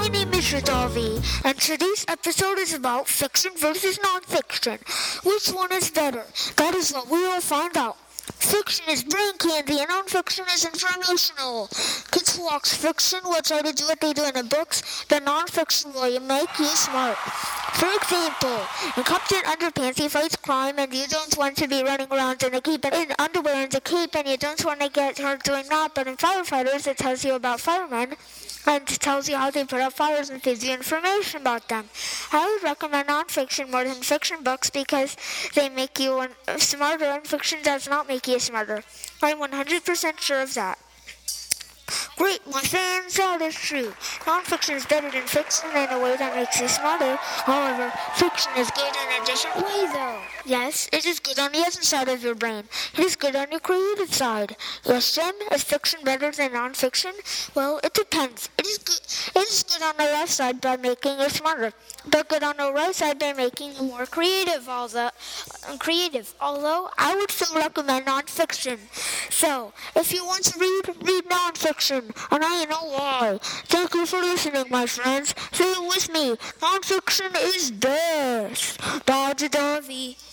My name is Shadavi, and today's episode is about fiction versus non-fiction. Which one is better? That is what we will find out. Fiction is brain candy, and non-fiction is informational. Kids who watch fiction will try to do what they do in the books, but non-fiction will make you smart. For example, in Captain Underpants, he fights crime, and you don't want to be running around in underwear and a cape, and you don't want to get hurt doing that. But in Firefighters, it tells you about firemen, and tells you how they put out fires and gives you information about them. I would recommend non-fiction more than fiction books because they make you smarter, and fiction does not make you smarter. I'm 100% sure of that. Great, my fans, that is true. Non-fiction is better than fiction in a way that makes you smarter. However, fiction is good in a different way, though. Yes, it is good on the other side of your brain. It is good on your creative side. Question, is fiction better than non-fiction? Well, it depends. It is good on the left side by making you smarter, but good on the right side by making you more creative. Although I would still recommend non-fiction. So, if you want to read non-fiction, and I know why. Thank you for listening, my friends. Say it with me. Non-fiction is best. Shadavi.